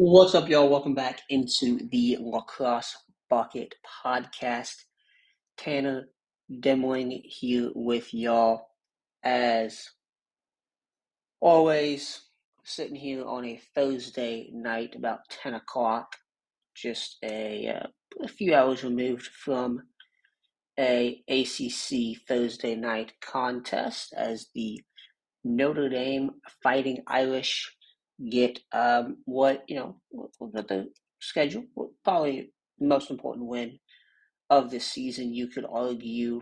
What's up, y'all? Welcome back into the Lacrosse Bucket Podcast. Tanner Demling here with y'all. As always, sitting here on a Thursday night about 10 o'clock. Just a few hours removed from a ACC Thursday night contest as the Notre Dame Fighting Irish get we'll get the schedule, probably the most important win of this season. You could argue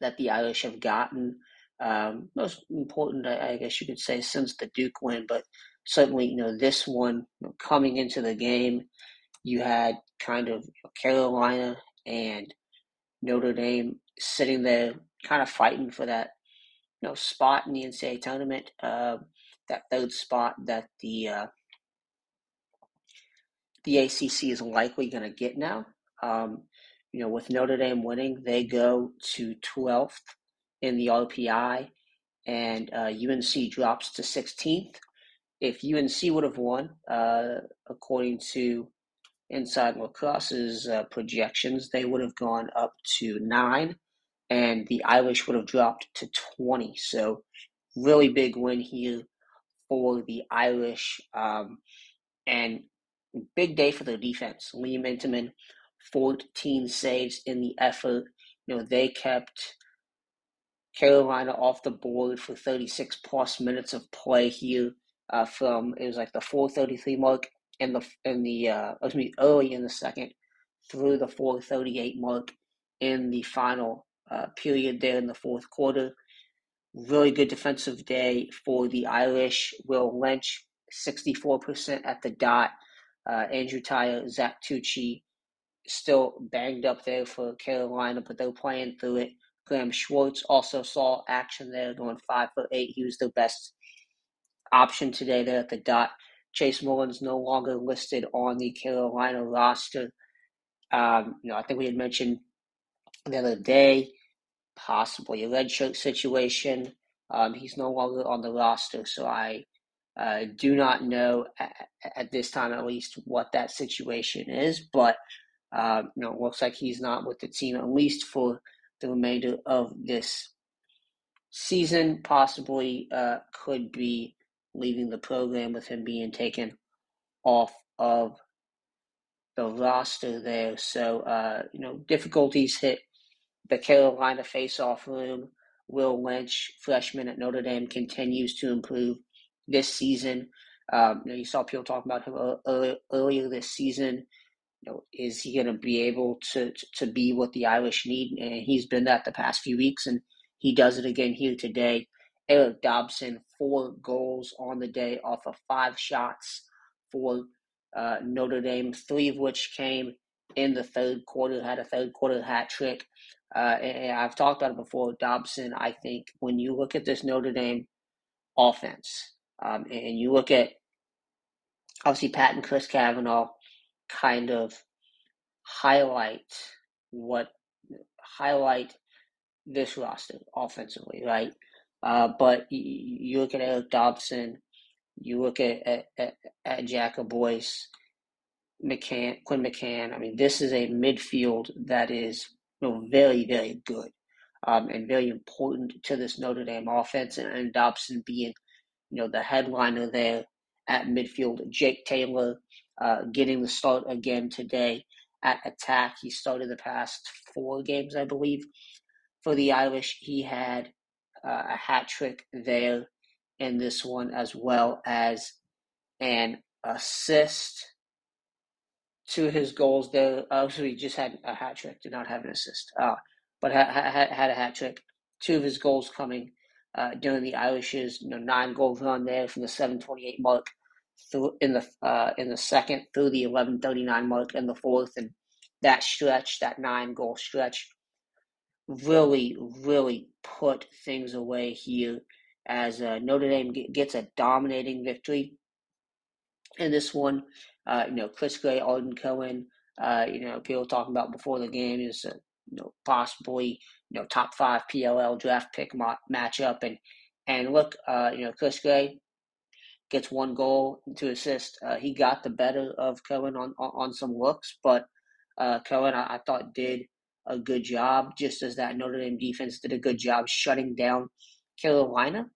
that the Irish have gotten most important, I guess you could say, since the Duke win, but certainly this one. Coming into the game, you had kind of Carolina and Notre Dame sitting there kind of fighting for that spot in the NCAA tournament. That third spot that the ACC is likely going to get now. With Notre Dame winning, they go to 12th in the RPI, and UNC drops to 16th. If UNC would have won, according to Inside Lacrosse's projections, they would have gone up to 9, and the Irish would have dropped to 20. So really big win here for the Irish, and big day for their defense. Liam Intamin, 14 saves in the effort. They kept Carolina off the board for 36 plus minutes of play here. From it was like the 4:33 mark and early in the second through the 4:38 mark in the final period there in the fourth quarter. Really good defensive day for the Irish. Will Lynch, 64% at the dot. Andrew Tyre, Zach Tucci, still banged up there for Carolina, but they're playing through it. Graham Schwartz also saw action there, going 5 for 8. He was their best option today there at the dot. Chase Mullins no longer listed on the Carolina roster. I think we had mentioned the other day, possibly a redshirt situation. He's no longer on the roster, so I do not know at this time, at least, what that situation is. But it looks like he's not with the team, at least for the remainder of this season. Possibly could be leaving the program with him being taken off of the roster there. So difficulties hit the Carolina face-off room. Will Lynch, freshman at Notre Dame, continues to improve this season. You saw people talking about him earlier this season. Is he going to be able to be what the Irish need? And he's been that the past few weeks, and he does it again here today. Eric Dobson, 4 goals on the day off of 5 shots for Notre Dame, 3 of which came in the third quarter. Had a third quarter hat trick. And I've talked about it before, Dobson. I think when you look at this Notre Dame offense, and you look at, obviously, Pat and Chris Kavanaugh kind of highlight this roster offensively, right? But you look at Eric Dobson, you look at Jacob Boyce, Quinn McCann. I mean, this is a midfield that is very, very good, and very important to this Notre Dame offense, and Dobson being, the headliner there at midfield. Jake Taylor getting the start again today at attack. He started the past 4 games, I believe, for the Irish. He had a hat trick there in this one, as well as an assist to his goals there. So he just had a hat trick, did not have an assist, but had a hat trick. 2 of his goals coming during the Irish's 9-goal run there from the 7:28 mark through in the second through the 11:39 mark in the fourth, and that stretch, that 9-goal stretch, really, really put things away here as Notre Dame gets a dominating victory in this one. Chris Gray, Arden Cohen, people talking about before the game is possibly top 5 PLL draft pick matchup, and look, Chris Gray gets one goal, 2 assists. He got the better of Cohen on some looks, but Cohen, I thought, did a good job, just as that Notre Dame defense did a good job shutting down Carolina.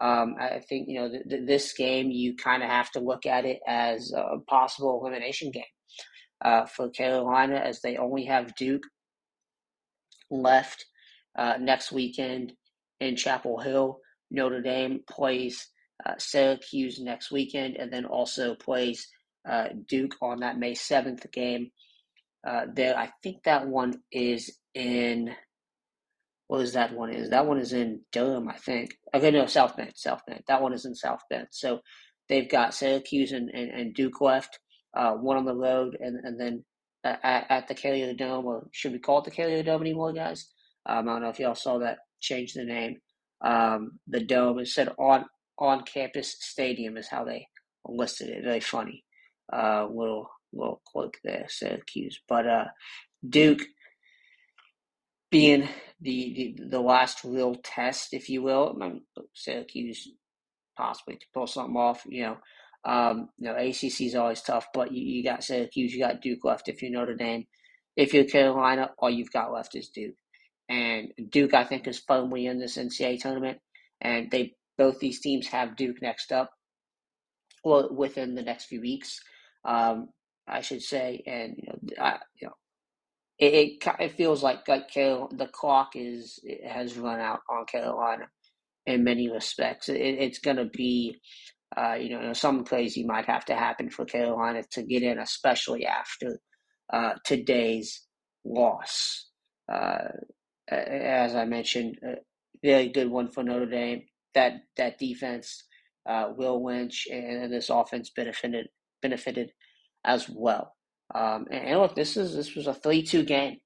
I think, you know, this game, you kind of have to look at it as a possible elimination game for Carolina, as they only have Duke left next weekend in Chapel Hill. Notre Dame plays Syracuse next weekend, and then also plays Duke on that May 7th game. There, I think that one is in. What is that one? Is that one is in Durham? I think. Okay, no, South Bend. South Bend. That one is in South Bend. So they've got Syracuse and Duke left. One on the road, and then at the Carrier Dome, or should we call it the Carrier Dome anymore, guys? I don't know if y'all saw that change the name. The Dome, it said on campus stadium is how they listed it. Very funny. Little quirk there, Syracuse, but Duke being the last real test, if you will. I mean, Syracuse possibly to pull something off, you know. You know, ACC is always tough, but you got Syracuse, you got Duke left. If you're Notre Dame, if you're Carolina, all you've got left is Duke. And Duke, I think, is firmly in this NCAA tournament, and they both these teams have Duke next up, or within the next few weeks. I should say, and you know, it feels like the clock has run out on Carolina in many respects. It's going to be, something crazy might have to happen for Carolina to get in, especially after today's loss. As I mentioned, a very good one for Notre Dame. That defense, Will Lynch, and this offense benefited as well. And look, this was a 3-2 game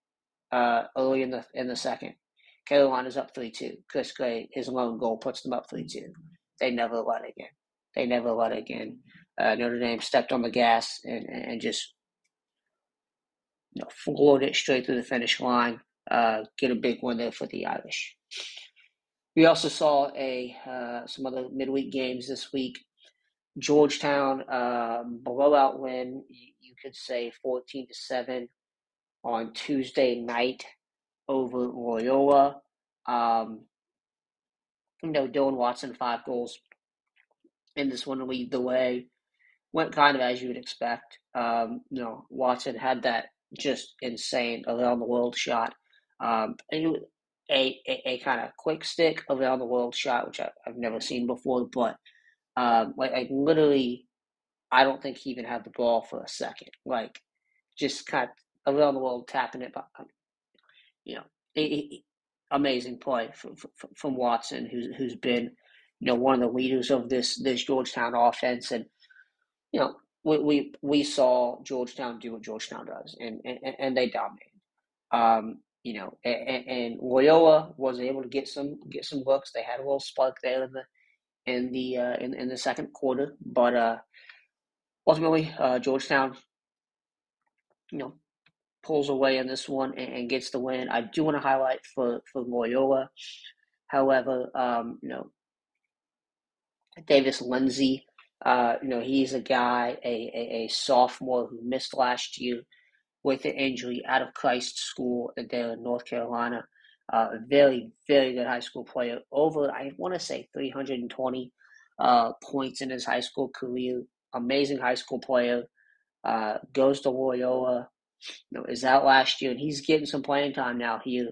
early in the second. Carolina's up 3-2. Chris Gray, his lone goal, puts them up 3-2. They never let again. Notre Dame stepped on the gas and just floored it straight through the finish line. Get a big one there for the Irish. We also saw some other midweek games this week. Georgetown blowout win, you could say 14-7 on Tuesday night over Loyola. Dylan Watson, 5 goals in this one to lead the way. Went kind of as you would expect. Watson had that just insane around the world shot. A kind of quick stick around the world shot, which I've never seen before, but. Like literally, I don't think he even had the ball for a second. Like, just kind of around the world tapping it, but amazing play from Watson, who's been one of the leaders of this Georgetown offense, and we saw Georgetown do what Georgetown does, and they dominated. And Loyola was able to get some looks. They had a little spark there in the second quarter, but ultimately Georgetown pulls away in this one and gets the win. I do want to highlight for Loyola, however, Davis Lindsay, he's a sophomore who missed last year with an injury out of Christ School there in North Carolina. Very, very good high school player. Over, I want to say, 320 points in his high school career. Amazing high school player. Goes to Loyola. Is out last year, and he's getting some playing time now here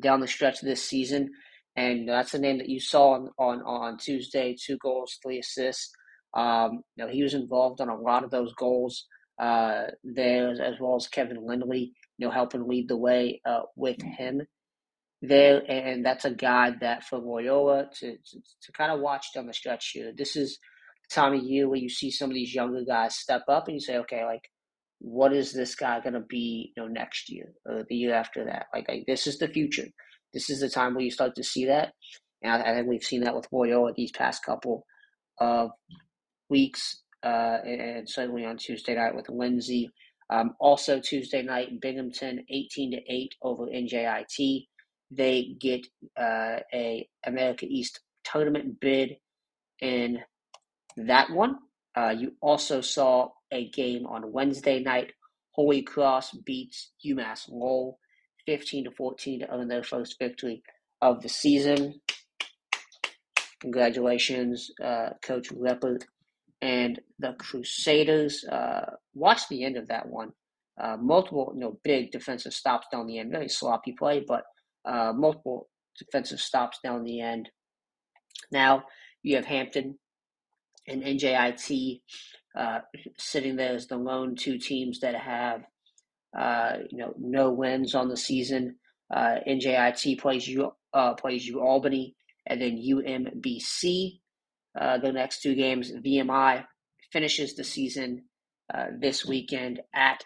down the stretch of this season. And that's the name that you saw on Tuesday. 2 goals, 3 assists. He was involved on a lot of those goals there, as well as Kevin Lindley, helping lead the way with him. There, and that's a guy that for Loyola to kind of watch down the stretch here. This is the time of year where you see some of these younger guys step up, and you say, okay, like, what is this guy going to be, next year or the year after that? Like, this is the future. This is the time where you start to see that, and I think we've seen that with Loyola these past couple of weeks, and certainly on Tuesday night with Lindsay. Also Tuesday night, Binghamton 18-8 over NJIT. They get a America East tournament bid in that one. You also saw a game on Wednesday night. Holy Cross beats UMass Lowell 15-14 to earn their first victory of the season. Congratulations, Coach Leppard and the Crusaders. Watched the end of that one. Multiple, big defensive stops down the end. Very sloppy play, but multiple defensive stops down the end. Now you have Hampton and NJIT sitting there as the lone two teams that have no wins on the season. NJIT plays UAlbany, and then UMBC. The next two games, VMI finishes the season this weekend at.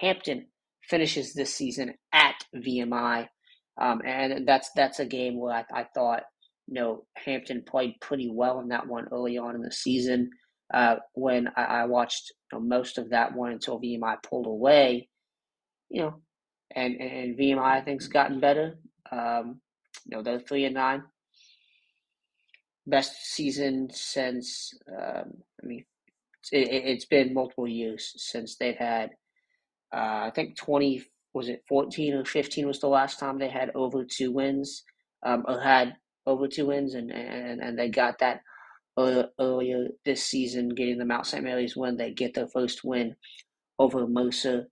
Hampton finishes this season at VMI, and that's a game where I thought Hampton played pretty well in that one early on in the season. When I watched most of that one until VMI pulled away, and VMI I think's gotten better. They're 3-9, best season since it's been multiple years since they've had. I think 14 or 15 was the last time they had over two wins, and they got that earlier this season, getting the Mount St. Mary's win. They get their first win over Mercer,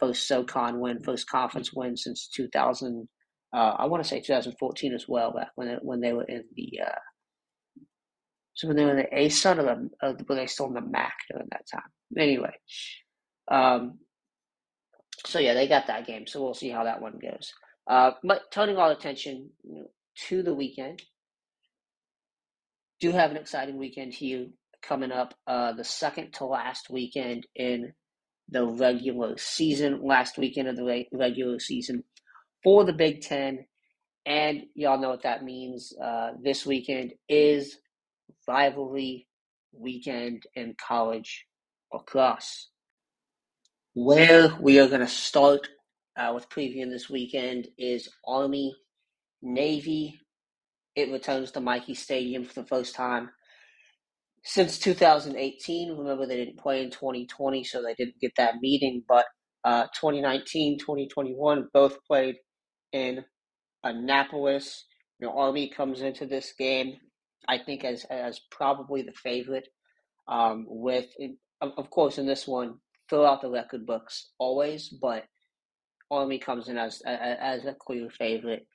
first SoCon win, first conference win since 2014 as well, back when they were in the when they were in the ASUN, or were they still in the MAC during that time? Anyway. So, they got that game, so we'll see how that one goes. But turning all attention to the weekend, do have an exciting weekend here coming up, the second to last weekend in the regular season, last weekend of the regular season for the Big Ten. And y'all know what that means. This weekend is rivalry weekend in college lacrosse. Where we are going to start with previewing this weekend is Army, Navy. It returns to Mikey Stadium for the first time since 2018. Remember, they didn't play in 2020, so they didn't get that meeting. But 2019, 2021, both played in Annapolis. Army comes into this game, I think, as probably the favorite. Of course, in this one, fill out the record books always, but Army comes in as a clear favorite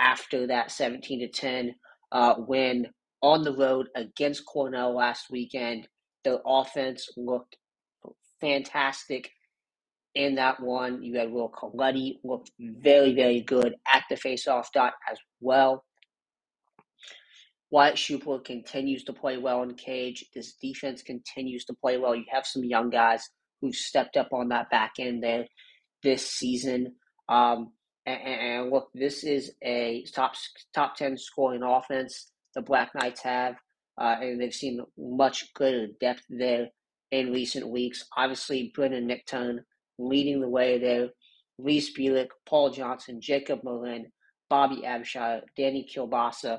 after that 17-10 win on the road against Cornell last weekend. Their offense looked fantastic in that one. You had Will Coletti looked very, very good at the faceoff dot as well. Wyatt Shupler continues to play well in cage. This defense continues to play well. You have some young guys who've stepped up on that back end there this season. And look, this is a top 10 scoring offense the Black Knights have, and they've seen much greater depth there in recent weeks. Obviously, Brennan Nickton leading the way there. Reese Bulick, Paul Johnson, Jacob Morin, Bobby Abshire, Danny Kilbasa,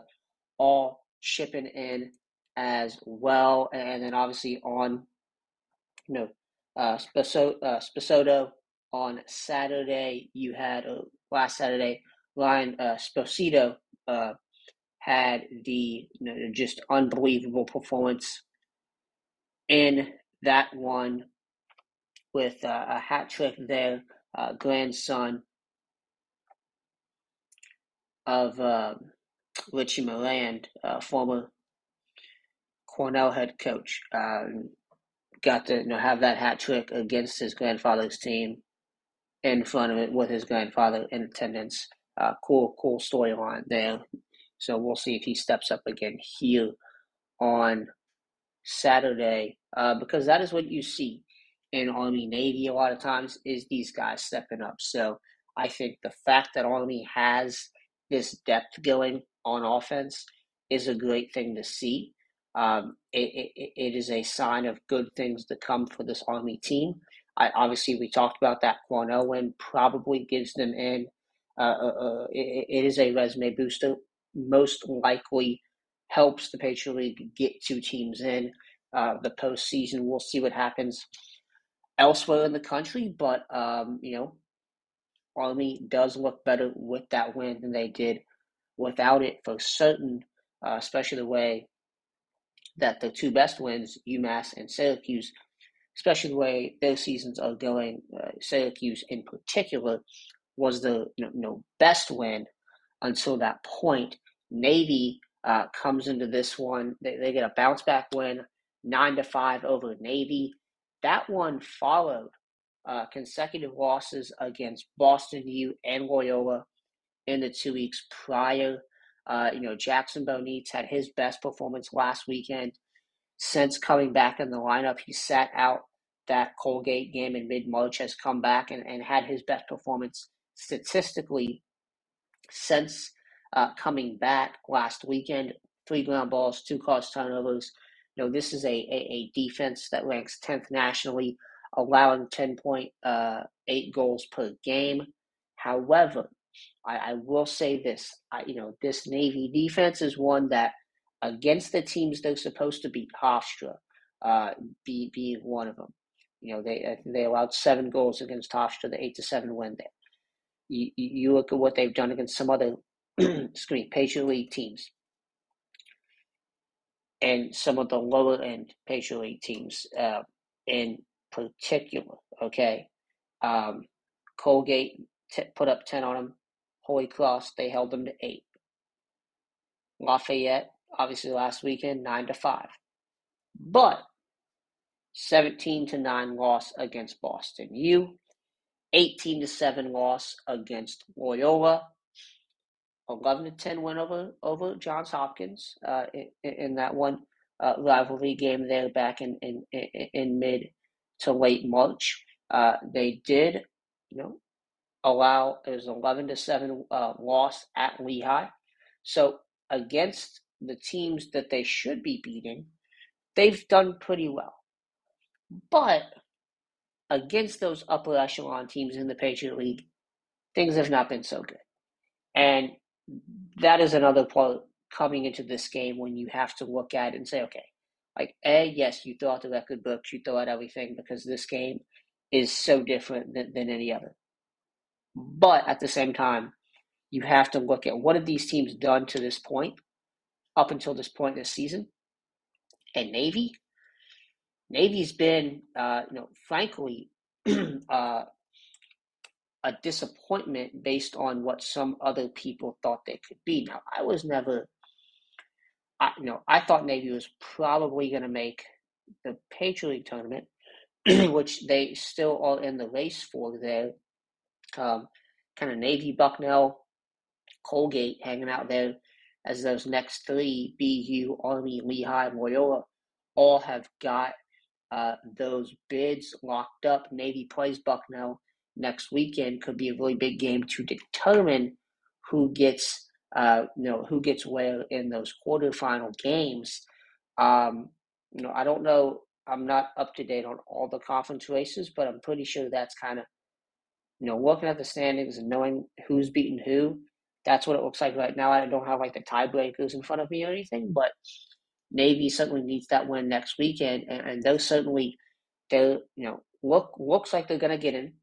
all shipping in as well. And then obviously on, Sposoto on Saturday. You had last Saturday, Ryan Sposito had the just unbelievable performance in that one with a hat trick there. Grandson of Richie Morand, former Cornell head coach. Got to have that hat trick against his grandfather's team in front of it with his grandfather in attendance. Cool storyline there. So we'll see if he steps up again here on Saturday, because that is what you see in Army Navy a lot of times is these guys stepping up. So I think the fact that Army has this depth going on offense is a great thing to see. It is a sign of good things to come for this Army team. We talked about that Cornell win probably gives them in. It is a resume booster. Most likely helps the Patriot League get two teams in. the postseason. We'll see what happens elsewhere in the country, but you know, Army does look better with that win than they did without it for certain, especially the way that the two best wins, UMass and Syracuse, especially the way their seasons are going. Syracuse in particular was the best win until that point. Navy comes into this one. They get a bounce back win, 9-5 over Navy. That one followed consecutive losses against Boston U and Loyola in the 2 weeks prior. Jackson Bonites had his best performance last weekend since coming back in the lineup. He sat out that Colgate game in mid-March, has come back and had his best performance statistically since coming back last weekend. 3 ground balls, 2 caused turnovers. This is a defense that ranks 10th nationally, allowing 10.8 goals per game. However, I will say this, this Navy defense is one that against the teams they're supposed to beat, Hofstra being one of them. They allowed 7 goals against Hofstra, the 8-7 win there. You look at what they've done against some other Patriot League teams and some of the lower end Patriot League teams in particular. Okay, Colgate put up 10 on them. Holy Cross, they held them to 8. Lafayette, obviously last weekend, 9-5, but 17-9 loss against Boston U, 18-7 loss against Loyola, 11-10 win over Johns Hopkins in that one rivalry game there back in mid to late March. They did, allow, it was an 11-7 loss at Lehigh. So against the teams that they should be beating, they've done pretty well. But against those upper echelon teams in the Patriot League, things have not been so good. And that is another part coming into this game when you have to look at it and say, okay, yes, you throw out the record books, you throw out everything, because this game is so different than any other. But at the same time, you have to look at what have these teams done to this point, up until this point this season. And Navy's been, frankly, a disappointment based on what some other people thought they could be. Now, I was never, I thought Navy was probably going to make the Patriot League tournament, which they still are in the race for there. Kind of Navy, Bucknell, Colgate hanging out there as those next 3, BU, Army, Lehigh, and Loyola, all have got those bids locked up. Navy plays Bucknell next weekend. Could be a really big game to determine who gets where in those quarterfinal games. I don't know. I'm not up to date on all the conference races, but I'm pretty sure that's kind of, looking at the standings and knowing who's beaten who. That's what it looks like right now. I don't have the tiebreakers in front of me or anything, but Navy certainly needs that win next weekend, and those certainly, looks like they're going to get in.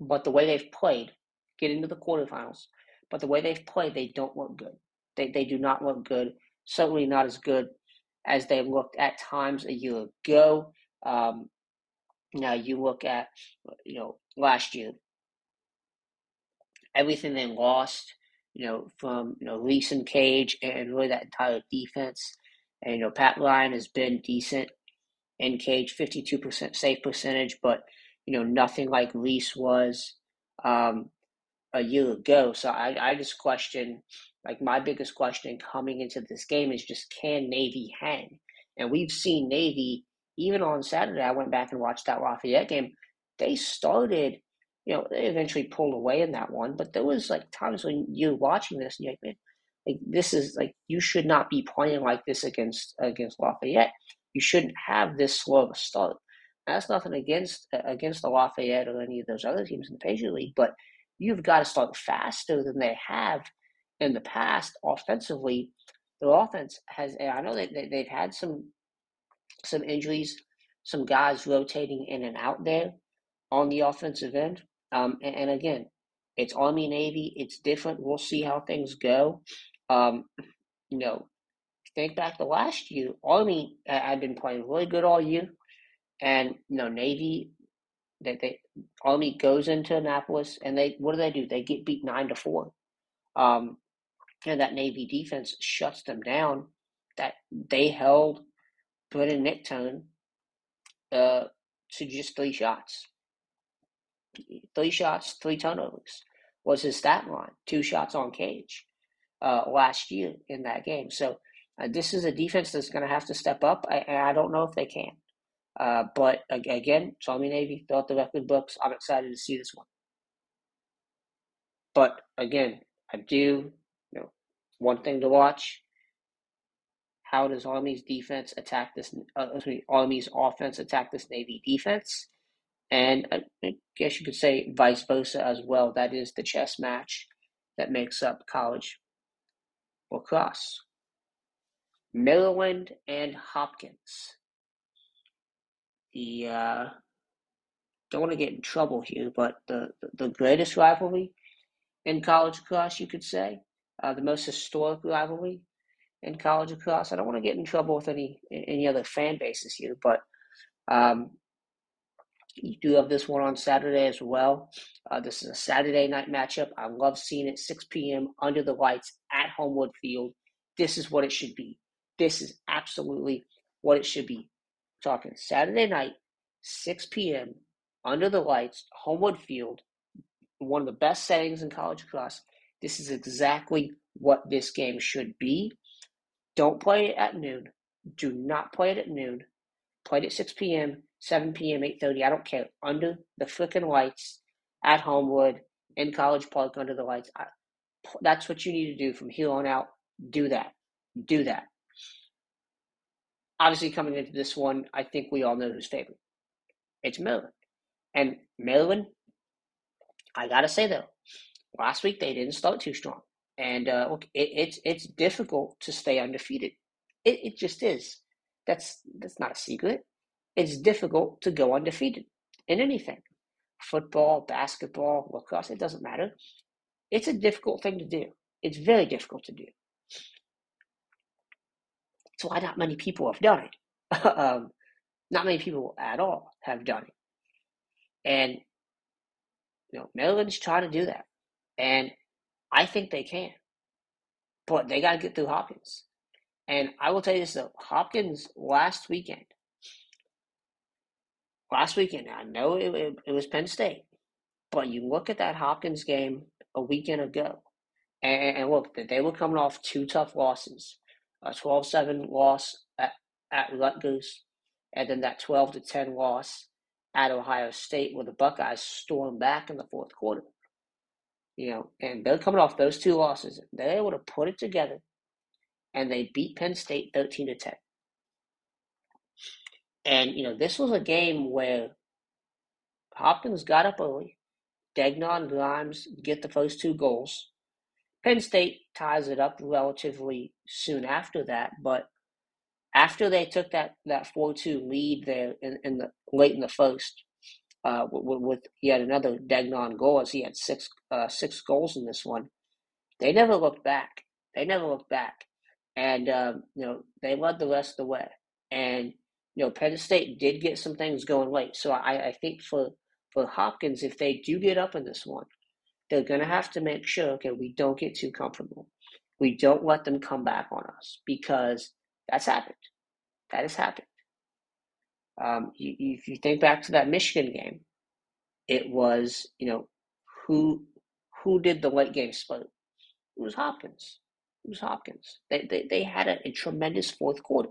But the way they've played, get into the quarterfinals. But the way they've played, they don't look good. They do not look good. Certainly not as good as they looked at times a year ago. Now you look at last year, everything they lost, from Reese and Cage and really that entire defense. And Pat Ryan has been decent in Cage, 52% safe percentage, but nothing like Reese was a year ago. So I just question, my biggest question coming into this game is just, can Navy hang? And we've seen Navy, even on Saturday, I went back and watched that Lafayette game. They started, they eventually pulled away in that one, but there was times when you're watching this and you're this is you should not be playing like this against Lafayette. You shouldn't have this slow of a start. Now, that's nothing against the Lafayette or any of those other teams in the Patriot League, but you've got to start faster than they have in the past offensively. Their offense has, and I know they've had some some injuries, some guys rotating in and out there on the offensive end. And again, it's Army, Navy. It's different. We'll see how things go. You know, think back to last year. Army had been playing really good all year. And, you know, Navy, Army goes into Annapolis, and they what do? They get beat 9-4. And that Navy defense shuts them down. That they held Brennan Nickton to just 3 shots. 3 shots, 3 turnovers was his stat line. 2 shots on cage last year in that game. So this is a defense that's going to have to step up, and I don't know if they can. But again, it's Army Navy, throughout the record books. I'm excited to see this one. But again, I do, you know, one thing to watch. How does Army's defense attack this? Army's offense attack this Navy defense, and I guess you could say vice versa as well. That is the chess match that makes up college lacrosse. Maryland and Hopkins. The don't want to get in trouble here, but the greatest rivalry in college lacrosse, you could say, the most historic rivalry in college lacrosse. I don't want to get in trouble with any other fan bases here, but you do have this one on Saturday as well. This is a Saturday night matchup. I love seeing it, 6 p.m. under the lights at Homewood Field. This is what it should be. This is absolutely what it should be. Talking Saturday night, 6 p.m., under the lights, Homewood Field, one of the best settings in college lacrosse. This is exactly what this game should be. Don't play it at noon. Do not play it at noon. Play it at 6 p.m., 7 p.m., 8:30. I don't care. Under the frickin' lights at Homewood, in College Park, under the lights. That's what you need to do from here on out. Do that. Do that. Obviously, coming into this one, I think we all know who's favored. It's Maryland. And Maryland, I got to say, though, last week they didn't start too strong. And look, it's difficult to stay undefeated. It just is. That's not a secret. It's difficult to go undefeated in anything. Football, basketball, lacrosse, it doesn't matter. It's a difficult thing to do. It's very difficult to do. That's why not many people have done it. Not many people at all have done it. And, you know, Maryland's trying to do that. And I think they can. But they got to get through Hopkins. And I will tell you this, though. Hopkins last weekend, I know it was Penn State. But you look at that Hopkins game a weekend ago. And look, they were coming off 2 tough losses. A 12-7 loss at Rutgers, and then that 12-10 loss at Ohio State where the Buckeyes stormed back in the fourth quarter. You know, and they're coming off those 2 losses. They're able to put it together, and they beat Penn State 13-10. And, you know, this was a game where Hopkins got up early. Degnan and Grimes get the first 2 goals. Penn State ties it up relatively soon after that, but after they took that 4-2 lead there in the late in the first, with he had another Degnan goal as he had 6 goals in this one. They never looked back. And you know, they led the rest of the way. And you know, Penn State did get some things going late. So I think for Hopkins, if they do get up in this one, they're going to have to make sure, okay, we don't get too comfortable. We don't let them come back on us because that's happened. That has happened. If you think back to that Michigan game, it was, you know, who did the late game split? It was Hopkins. They had a tremendous fourth quarter.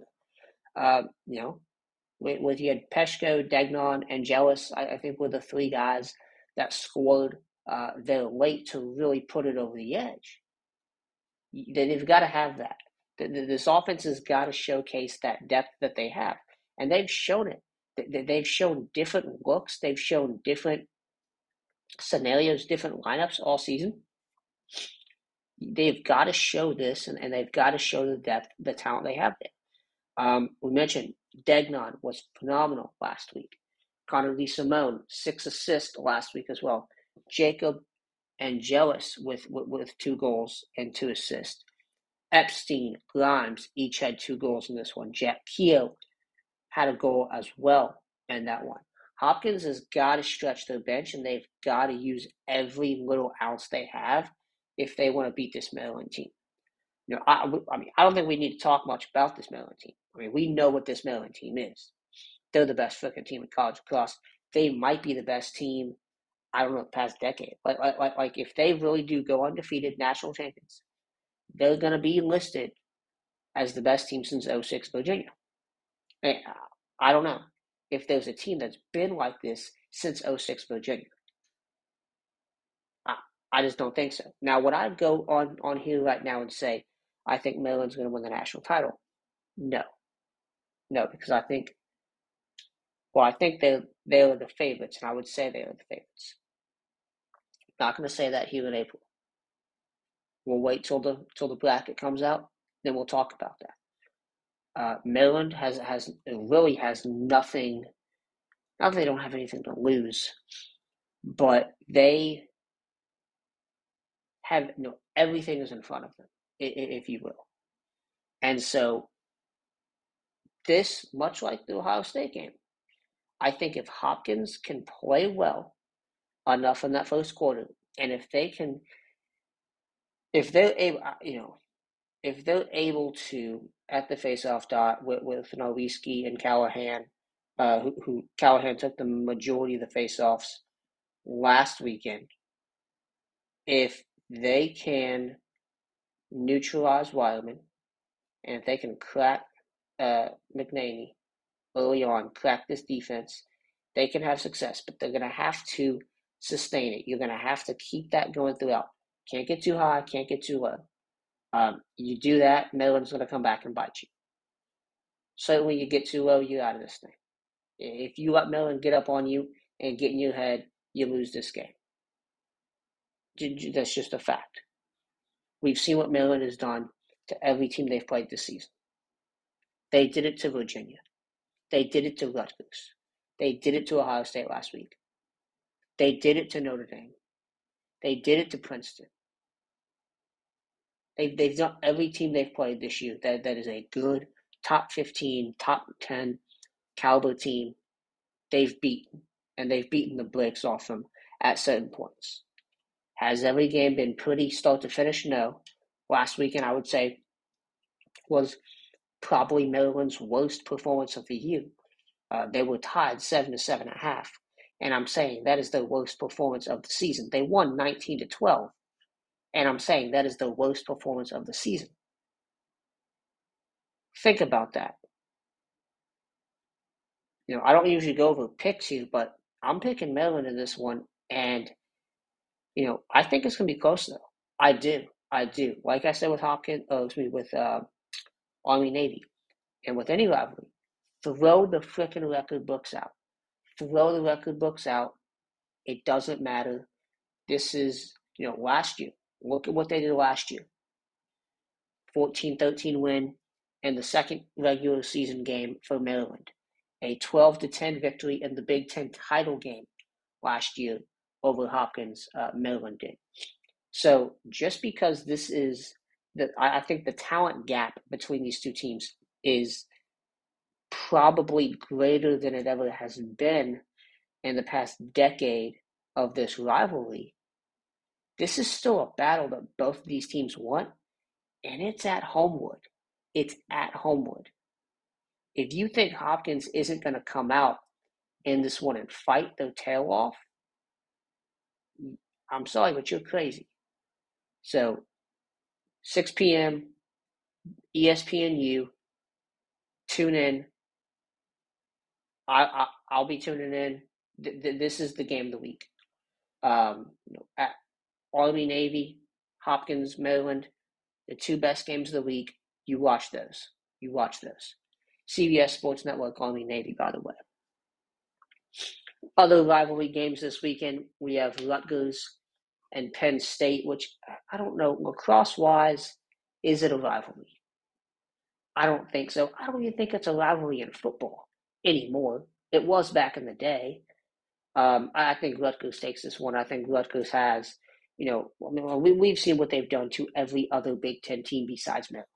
You know, with you had Peshko, Degnan, and Jealous, I think were the 3 guys that scored. They're late to really put it over the edge. They've got to have that. This offense has got to showcase that depth that they have. And they've shown it. They've shown different looks. They've shown different scenarios, different lineups all season. They've got to show this, and they've got to show the depth, the talent they have there. We mentioned Degnan was phenomenal last week. Connor DeSimone, 6 assists last week as well. Jacob Angelis with 2 goals and 2 assists. Epstein, Grimes each had 2 goals in this one. Jack Keogh had a goal as well in that one. Hopkins has got to stretch their bench, and they've got to use every little ounce they have if they want to beat this Maryland team. You know, I mean, I don't think we need to talk much about this Maryland team. I mean, we know what this Maryland team is. They're the best freaking team in college lacrosse. They might be the best team, I don't know, the past decade. Like if they really do go undefeated national champions, they're going to be listed as the best team since 06 Virginia. And I don't know if there's a team that's been like this since 06 Virginia. I just don't think so. Now, would I go on here right now and say, I think Maryland's going to win the national title? No. No, because I think they are the favorites, and I would say they are the favorites. I'm not going to say that here in April. We'll wait till the bracket comes out, then we'll talk about that. Maryland really has nothing. Not that they don't have anything to lose, but they have everything is in front of them, if you will. And so, this much like the Ohio State game, I think if Hopkins can play well enough in that first quarter, and if they're able to, at the face-off dot with Nowitzki and Callahan, who Callahan took the majority of the face-offs last weekend, if they can neutralize Wireman, and if they can crack McNaney early on, crack this defense, they can have success, but they're going to have to sustain it. You're going to have to keep that going throughout. Can't get too high, can't get too low. You do that, Maryland's going to come back and bite you. Certainly, you get too low, you're out of this thing. If you let Maryland get up on you and get in your head, you lose this game. That's just a fact. We've seen what Maryland has done to every team they've played this season. They did it to Virginia. They did it to Rutgers. They did it to Ohio State last week. They did it to Notre Dame. They did it to Princeton. They've done every team they've played this year that is a good top 15, top 10 caliber team. They've beaten, and they've beaten the brakes off them at certain points. Has every game been pretty start to finish? No. Last weekend, I would say, was probably Maryland's worst performance of the year. They were tied 7-7.5, and I'm saying that is their worst performance of the season. They won 19-12, and I'm saying that is the worst performance of the season. Think about that. I don't usually go over picks here, but I'm picking Maryland in this one, and I think it's going to be close, though. I do. Like I said with Army Navy, and with any rivalry, throw the frickin' record books out. Throw the record books out. It doesn't matter. This is, last year. Look at what they did last year. 14-13 win in the second regular season game for Maryland. A 12-10 victory in the Big Ten title game last year over Hopkins, Maryland did. So just because this is, I think the talent gap between these two teams is probably greater than it ever has been in the past decade of this rivalry. This is still a battle that both of these teams want, and it's at Homewood. If you think Hopkins isn't going to come out in this one and fight their tail off, I'm sorry, but you're crazy. So, 6 p.m., ESPNU, tune in. I'll be tuning in. This is the game of the week. At Army, Navy, Hopkins, Maryland, the 2 best games of the week. You watch those. CBS Sports Network, Army, Navy, by the way. Other rivalry games this weekend, we have Rutgers and Penn State, which I don't know, lacrosse-wise, is it a rivalry? I don't think so. I don't even think it's a rivalry in football anymore. It was back in the day. I think Rutgers takes this one. I think Rutgers has, you know, I mean, we've seen what they've done to every other Big Ten team besides Maryland.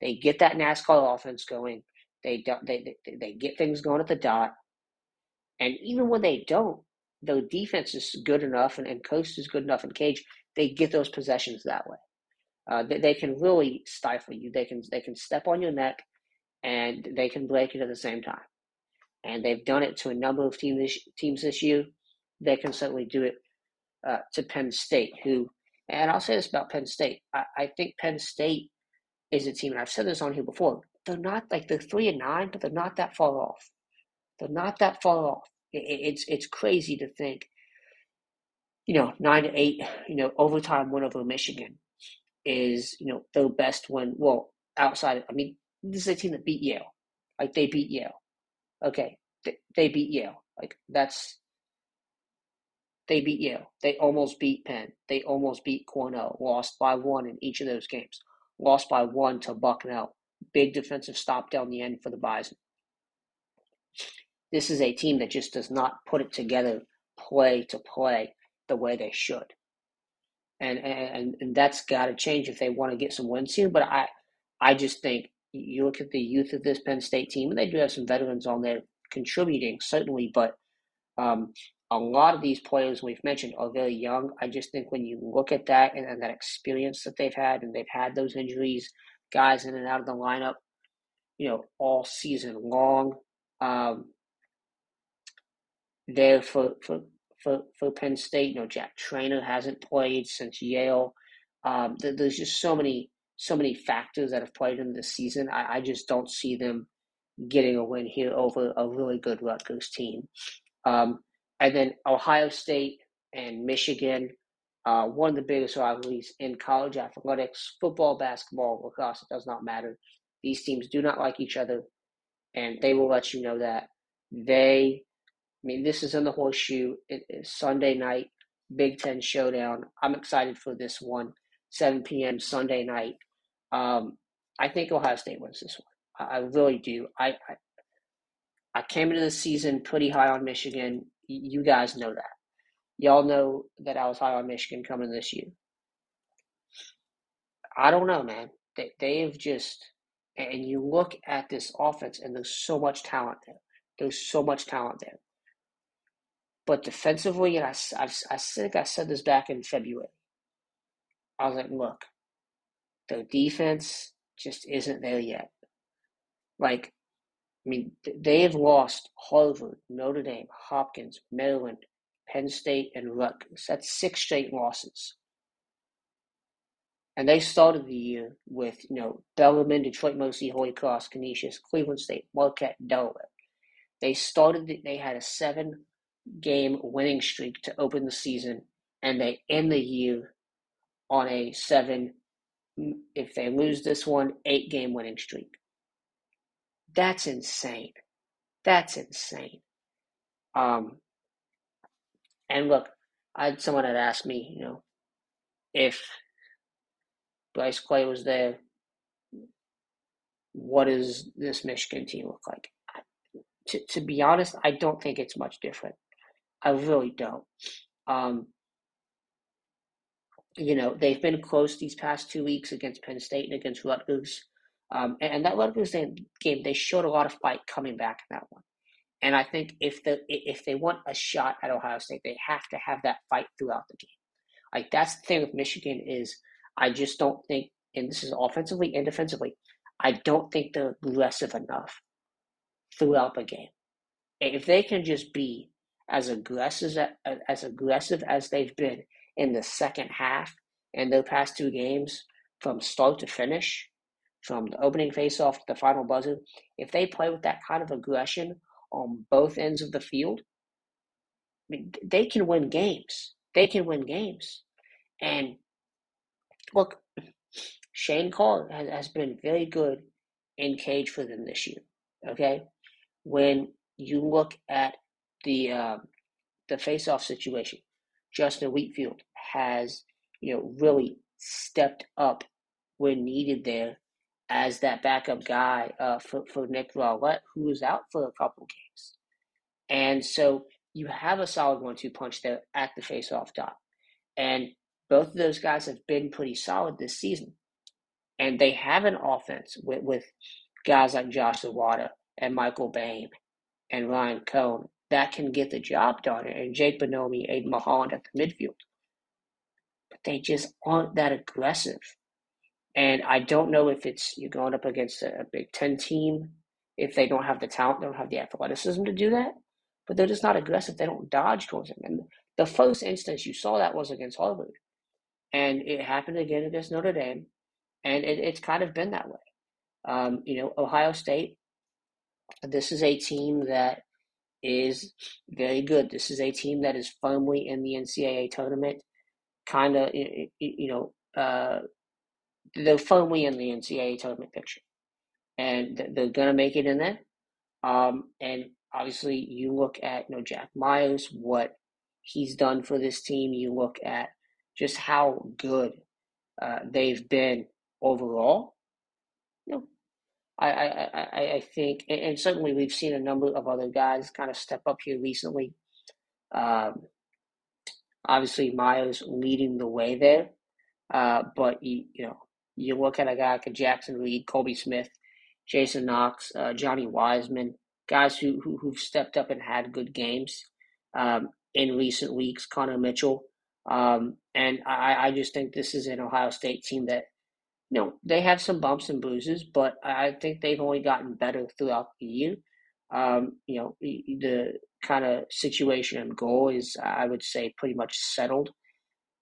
They get that NASCAR offense going. They get things going at the dot. And even when they don't, their defense is good enough and coast is good enough in cage. They get those possessions that way. They can really stifle you. They can step on your neck, and they can break it at the same time. And they've done it to a number of teams this year. They can certainly do it to Penn State, who, and I'll say this about Penn State. I think Penn State is a team, and I've said this on here before, they're not like, they're 3-9, but they're not that far off. They're not that far off. It's crazy to think, you know, 9-8, you know, overtime win over Michigan is, you know, their best win. Well, outside of, I mean, this is a team that beat Yale. Like, they beat Yale. Okay, they beat Yale. Like, that's, they beat Yale. They almost beat Penn. They almost beat Cornell. Lost by one in each of those games. Lost by one to Bucknell. Big defensive stop down the end for the Bison. This is a team that just does not put it together play to play the way they should. And that's got to change if they want to get some wins soon. But I just think you look at the youth of this Penn State team, and they do have some veterans on there contributing, certainly. But a lot of these players we've mentioned are very young. I just think when you look at that and that experience that they've had, and they've had those injuries, guys in and out of the lineup, you know, all season long. There for Penn State, you know, Jack Traynor hasn't played since Yale. There's just so many factors that have played in this season. I just don't see them getting a win here over a really good Rutgers team. And then Ohio State and Michigan, one of the biggest rivalries in college athletics, football, basketball, lacrosse, it does not matter. These teams do not like each other, and they will let you know that. This is in the Horseshoe. It is Sunday night, Big Ten Showdown. I'm excited for this one, 7 p.m. Sunday night. I think Ohio State wins this one. I really do. I came into the season pretty high on Michigan. You guys know that. Y'all know that I was high on Michigan coming this year. I don't know, man. They've just – and you look at this offense, and there's so much talent there. There's so much talent there. But defensively, and I think I said this back in February, I was like, look, their defense just isn't there yet. Like, I mean, they have lost Harvard, Notre Dame, Hopkins, Maryland, Penn State, and Rutgers. That's 6 straight losses. And they started the year with, you know, Bellarmine, Detroit, Mercy, Holy Cross, Canisius, Cleveland State, Marquette, Delaware. They had a 7-game winning streak to open the season, and they end the year on a 7, if they lose this one, 8-game winning streak. That's insane. That's insane. And look, someone had asked me, you know, if Bryce Clay was there, what does this Michigan team look like? To be honest, I don't think it's much different. I really don't. You know, they've been close these past 2 weeks against Penn State and against Rutgers. And that Rutgers game, they showed a lot of fight coming back in that one. And I think if they want a shot at Ohio State, they have to have that fight throughout the game. Like, that's the thing with Michigan is I just don't think, and this is offensively and defensively, I don't think they're aggressive enough throughout the game. If they can just be as aggressive as they've been in the second half and their past 2 games from start to finish, from the opening faceoff to the final buzzer, if they play with that kind of aggression on both ends of the field, I mean, they can win games. They can win games. And look, Shane Carr has been very good in cage for them this year. Okay, when you look at the faceoff situation, Justin Wheatfield has, you know, really stepped up when needed there, as that backup guy for Nick Rolette, who was out for a couple games. And so you have a solid 1-2 punch there at the face-off dot. And both of those guys have been pretty solid this season. And they have an offense with guys like Josh Zawada and Michael Boehm and Ryan Cohn that can get the job done, and Jake Bonomi, Aiden Mulholland at the midfield. But they just aren't that aggressive. And I don't know if it's you're going up against a Big Ten team, if they don't have the talent, don't have the athleticism to do that, but they're just not aggressive. They don't dodge towards them. And the first instance you saw that was against Harvard, and it happened again against Notre Dame, and it's kind of been that way. Ohio State, this is a team that is very good. This is a team that is firmly in the NCAA tournament, kind of, they're firmly in the NCAA tournament picture, and they're going to make it in there. And obviously you look at, Jack Myers, what he's done for this team. You look at just how good they've been overall. I think, and certainly we've seen a number of other guys kind of step up here recently. Obviously Myers leading the way there. But, you look at a guy like Jackson Reed, Colby Smith, Jason Knox, Johnny Wiseman, guys who've stepped up and had good games in recent weeks, Connor Mitchell. And I just think this is an Ohio State team that, they have some bumps and bruises, but I think they've only gotten better throughout the year. The kind of situation and goal is, I would say, pretty much settled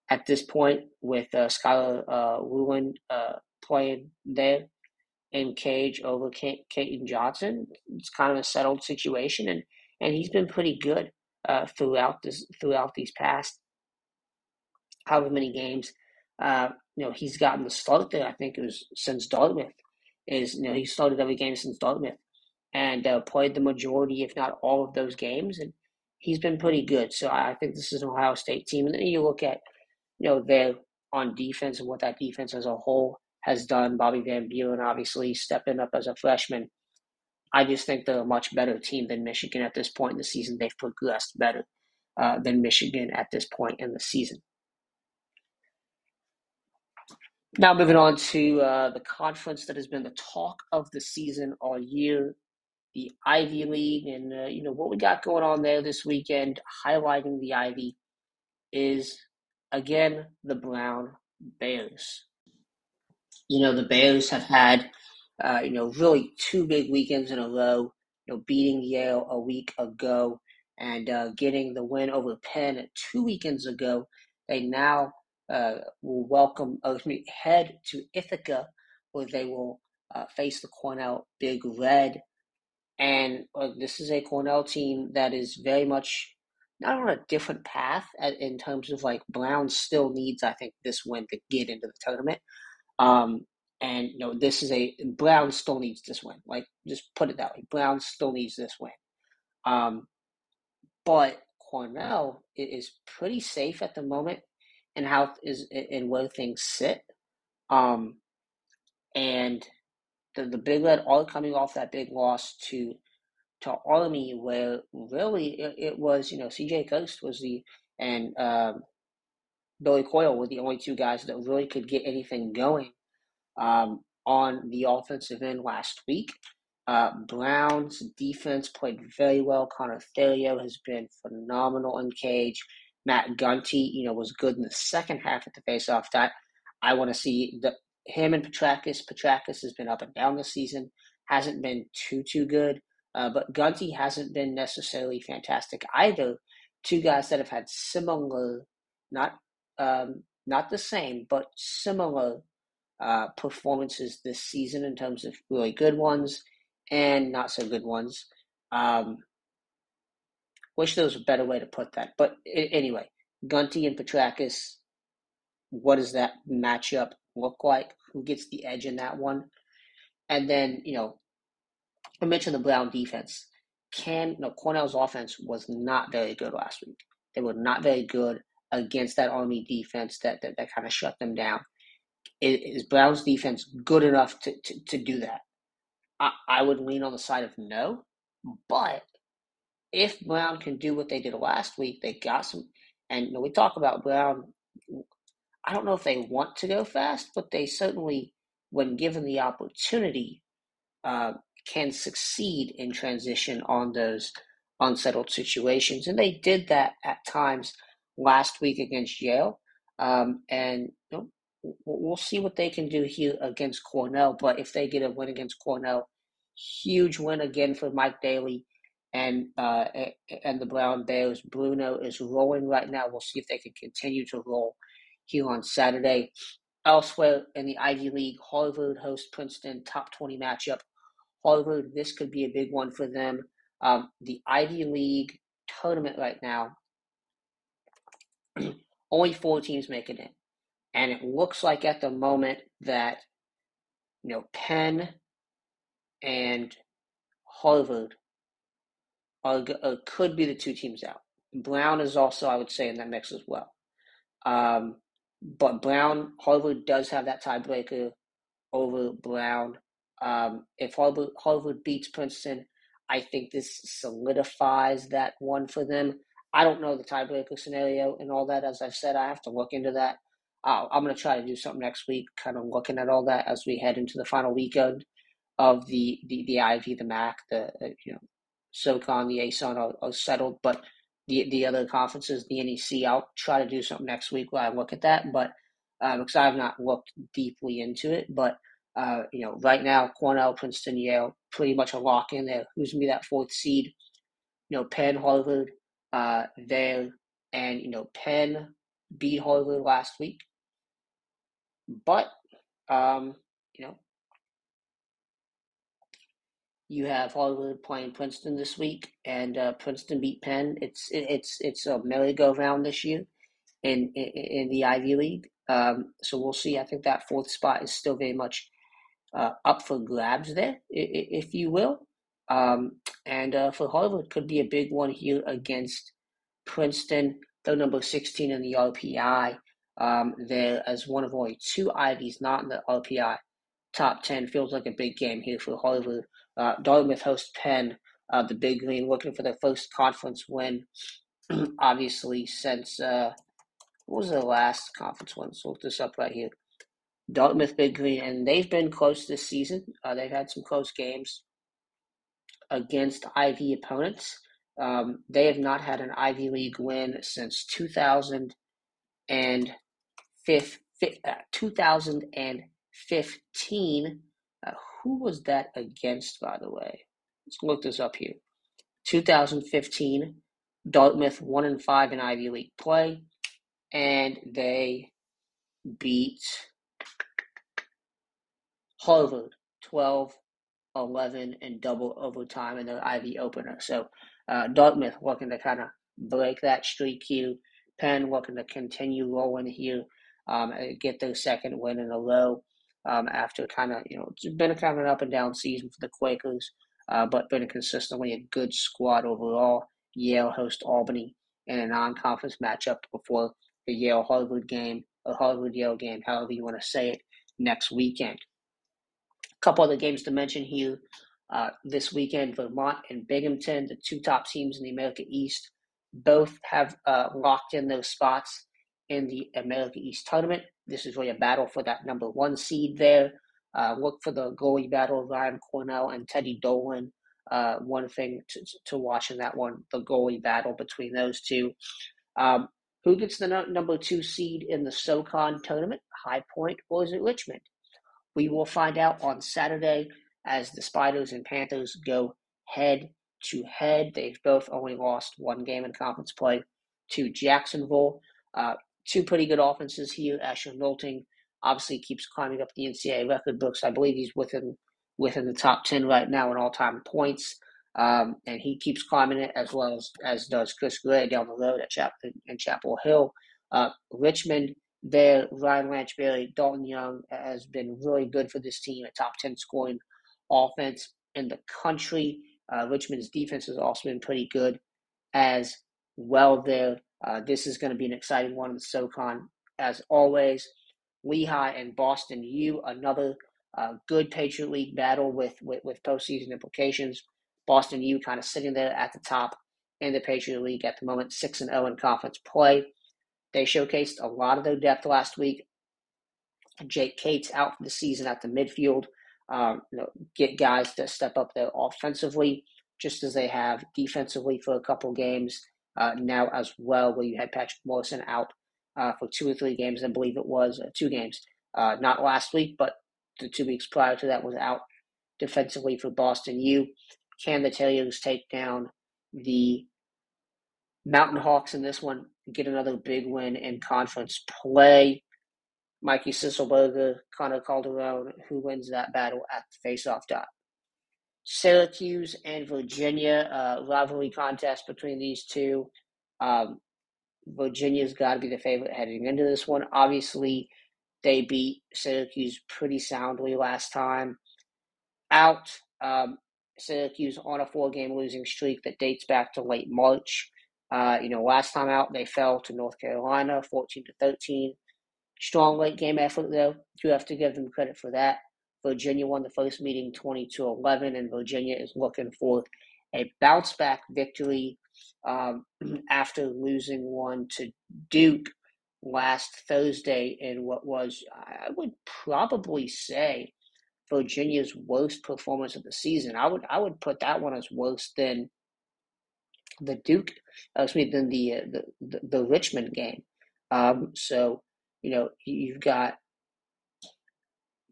at this point with Skylar Lewin playing there in cage over Keaton Johnson. It's kind of a settled situation, and he's been pretty good throughout these past however many games. He's gotten the start there. I think it was since Dartmouth. He started every game since Dartmouth and played the majority, if not all, of those games. And he's been pretty good. So I think this is an Ohio State team. And then you look at, they're on defense and what that defense as a whole has done. Bobby Van Buren obviously stepping up as a freshman. I just think they're a much better team than Michigan at this point in the season. They've progressed better than Michigan at this point in the season. Now moving on to the conference that has been the talk of the season all year, the Ivy League, and what we got going on there this weekend. Highlighting the Ivy is again the Brown Bears. The Bears have had really two big weekends in a row. Beating Yale a week ago and getting the win over Penn 2 weekends ago. They now will head to Ithaca, where they will face the Cornell Big Red. And this is a Cornell team that is very much not on a different path in terms of Brown still needs, I think, this win to get into the tournament. This is Brown still needs this win. Just put it that way. Brown still needs this win. But Cornell is pretty safe at the moment and where things sit. And the Big Red are coming off that big loss to Army, where really it was, CJ Coast and Billy Coyle were the only two guys that really could get anything going on the offensive end last week. Brown's defense played very well. Connor Thelio has been phenomenal in cage. Matt Gunty, was good in the second half at the faceoff dot. I want to see him and Petrakis. Petrakis has been up and down this season, hasn't been too good, but Gunty hasn't been necessarily fantastic either. Two guys that have had similar, not the same, but similar performances this season in terms of really good ones and not so good ones. Wish there was a better way to put that. But anyway, Gunty and Petrakis, what does that matchup look like? Who gets the edge in that one? And then, I mentioned the Brown defense. Cornell's offense was not very good last week. They were not very good against that Army defense that kind of shut them down. Is Brown's defense good enough to do that? I would lean on the side of no, but if Brown can do what they did last week, they got some. And when we talk about Brown, I don't know if they want to go fast, but they certainly, when given the opportunity, can succeed in transition on those unsettled situations. And they did that at times last week against Yale. And you know, we'll see what they can do here against Cornell. But if they get a win against Cornell, huge win again for Mike Daly and the Brown Bears. Bruno is rolling right now. We'll see if they can continue to roll here on Saturday. Elsewhere in the Ivy League, Harvard hosts Princeton, top 20 matchup. Harvard, this could be a big one for them. The Ivy League tournament right now, only 4 teams making it. And it looks like at the moment that, you know, Penn and Harvard could be the 2 teams out. Brown is also, I would say, in that mix as well. But Brown, Harvard does have that tiebreaker over Brown. If Harvard beats Princeton, I think this solidifies that one for them. I don't know the tiebreaker scenario and all that. As I've said, I have to look into that. I'm going to try to do something next week, kind of looking at all that as we head into the final weekend of the Ivy, the MAC, SoCon, the ASUN are settled. But the other conferences, the NEC, I'll try to do something next week where I look at that. But because I've not looked deeply into it, but right now, Cornell, Princeton, Yale, pretty much a lock in there. Who's going to be that 4th seed? Penn, Harvard, there. And, Penn beat Harvard last week. But, you have Harvard playing Princeton this week, and Princeton beat Penn. It's a merry-go-round this year in the Ivy League. So we'll see. I think that 4th spot is still very much up for grabs there, if you will. And for Harvard, could be a big one here against Princeton. They're number 16 in the RPI. They're as one of only 2 Ivies not in the RPI. Top 10 feels like a big game here for Harvard. Dartmouth hosts Penn, the Big Green, looking for their first conference win, obviously, since what was their last conference win? So look this up right here. Dartmouth, Big Green, and they've been close this season. They've had some close games against Ivy opponents. They have not had an Ivy League win since 2015. Who was that against, by the way? Let's look this up here. 2015, Dartmouth 1-5 in Ivy League play, and they beat Harvard 12-11 in double overtime in their Ivy opener. So Dartmouth looking to kind of break that streak here. Penn looking to continue rolling here, get their 2nd win in a row after kind of, it's been kind of an up and down season for the Quakers, but been consistently a good squad overall. Yale hosts Albany in a non-conference matchup before the Yale-Harvard game, or Harvard-Yale game, however you want to say it, next weekend. Couple other games to mention here this weekend, Vermont and Binghamton, the 2 top teams in the America East, both have locked in those spots in the America East tournament. This is really a battle for that number 1 seed there. Look for the goalie battle of Ryan Cornell and Teddy Dolan. One thing to watch in that one, the goalie battle between those 2. Who gets the number 2 seed in the SoCon tournament? High Point, or is it Richmond? We will find out on Saturday as the Spiders and Panthers go head-to-head. They've both only lost 1 game in conference play to Jacksonville. 2 pretty good offenses here. Asher Nolting obviously keeps climbing up the NCAA record books. I believe he's within the top 10 right now in all-time points, and he keeps climbing it as well as does Chris Gray down the road at Chapel Hill. Richmond, there, Ryan Ranchberry, Dalton Young has been really good for this team, a top 10 scoring offense in the country. Richmond's defense has also been pretty good as well there. This is going to be an exciting one in the SoCon, as always. Lehigh and Boston U, another good Patriot League battle with postseason implications. Boston U kind of sitting there at the top in the Patriot League at the moment, 6-0 in conference play. They showcased a lot of their depth last week. Jake Cates out for the season at the midfield. Get guys to step up there offensively, just as they have defensively for a couple games now as well, where you had Patrick Morrison out for 2 or 3 games. I believe it was 2 games. Not last week, but the 2 weeks prior to that was out defensively for Boston U. Can the Terriers take down the Mountain Hawks in this one, get another big win in conference play? Mikey Sisselberger, Connor Calderon, who wins that battle at the faceoff dot? Syracuse and Virginia, rivalry contest between these two. Virginia's got to be the favorite heading into this one. Obviously, they beat Syracuse pretty soundly last time out. Syracuse on a 4-game losing streak that dates back to late March. Last time out, they fell to North Carolina, 14-13. Strong late-game effort, though. You have to give them credit for that. Virginia won the first meeting 20-11, and Virginia is looking for a bounce-back victory after losing one to Duke last Thursday in what was, I would probably say, Virginia's worst performance of the season. I would put that one as worse than the Duke, than the Richmond game. You've got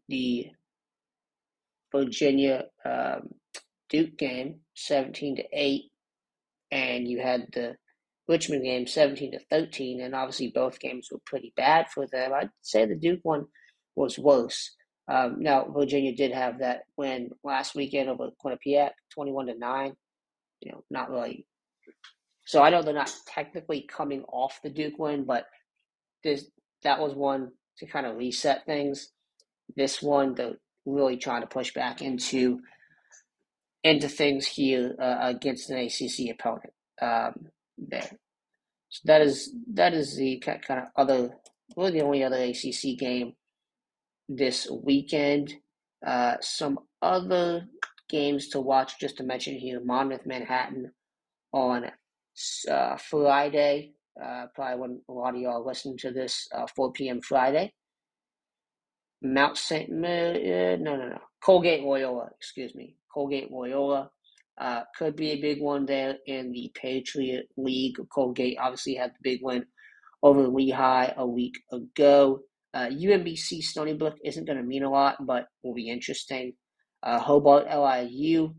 the Virginia Duke game, 17-8, and you had the Richmond game, 17-13, and obviously both games were pretty bad for them. I'd say the Duke one was worse. Virginia did have that win last weekend over Quinnipiac, 21-9. Not really. So I know they're not technically coming off the Duke win, but that was one to kind of reset things. This one, they're really trying to push back into things here against an ACC opponent there. So that is the kind of other, really the only other ACC game this weekend. Some other games to watch, just to mention here, Monmouth, Manhattan on Friday. Probably when a lot of y'all are listening to this, 4 p.m. Friday. Mount St. Mary's, Colgate Loyola, Colgate Loyola could be a big one there in the Patriot League. Colgate obviously had the big win over Lehigh a week ago. UMBC Stony Brook isn't going to mean a lot, but will be interesting. Hobart LIU,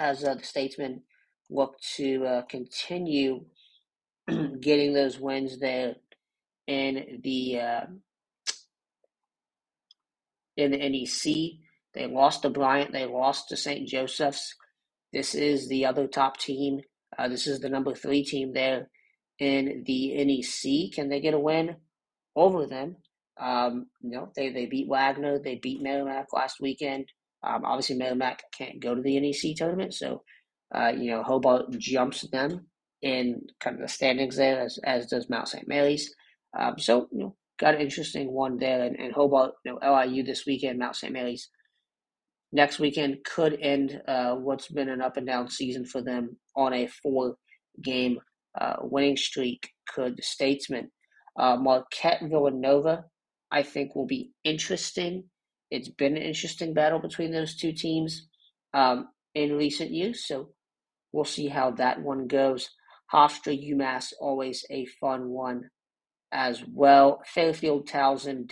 as the Statesmen look to continue getting those wins there in the NEC. They lost to Bryant. They lost to St. Joseph's. This is the other top team. This is the number 3 team there in the NEC. Can they get a win over them? They beat Wagner. They beat Merrimack last weekend. Obviously, Merrimack can't go to the NEC tournament, so Hobart jumps them in kind of the standings there, as does Mount St. Mary's. Got an interesting one there. And Hobart, LIU this weekend, Mount St. Mary's next weekend could end what's been an up-and-down season for them on a 4-game winning streak. Could the Statesmen? Marquette Villanova, I think, will be interesting. It's been an interesting battle between those two teams in recent years, so we'll see how that one goes. Hofstra UMass, always a fun one as well. Fairfield Towson,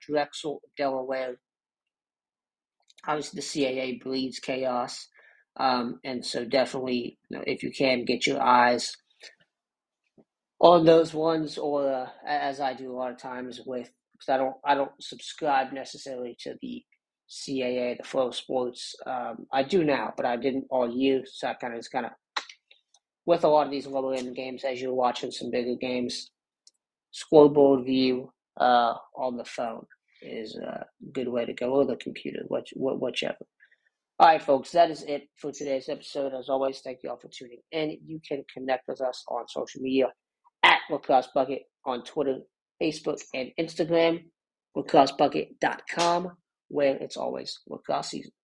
Drexel Delaware. Obviously, the CAA breeds chaos, and so definitely, if you can, get your eyes on those ones, or as I do a lot of times with, because I don't subscribe necessarily to the CAA, the Flow Sports. I do now, but I didn't all year, so I kind of with a lot of these lower end games, as you're watching some bigger games, scoreboard view on the phone is a good way to go, or the computer, whichever. All right, folks, that is it for today's episode. As always, thank you all for tuning in. You can connect with us on social media at Lacrosse Bucket on Twitter, Facebook, and Instagram. lacrossebucket.com, where it's always lacrosse season.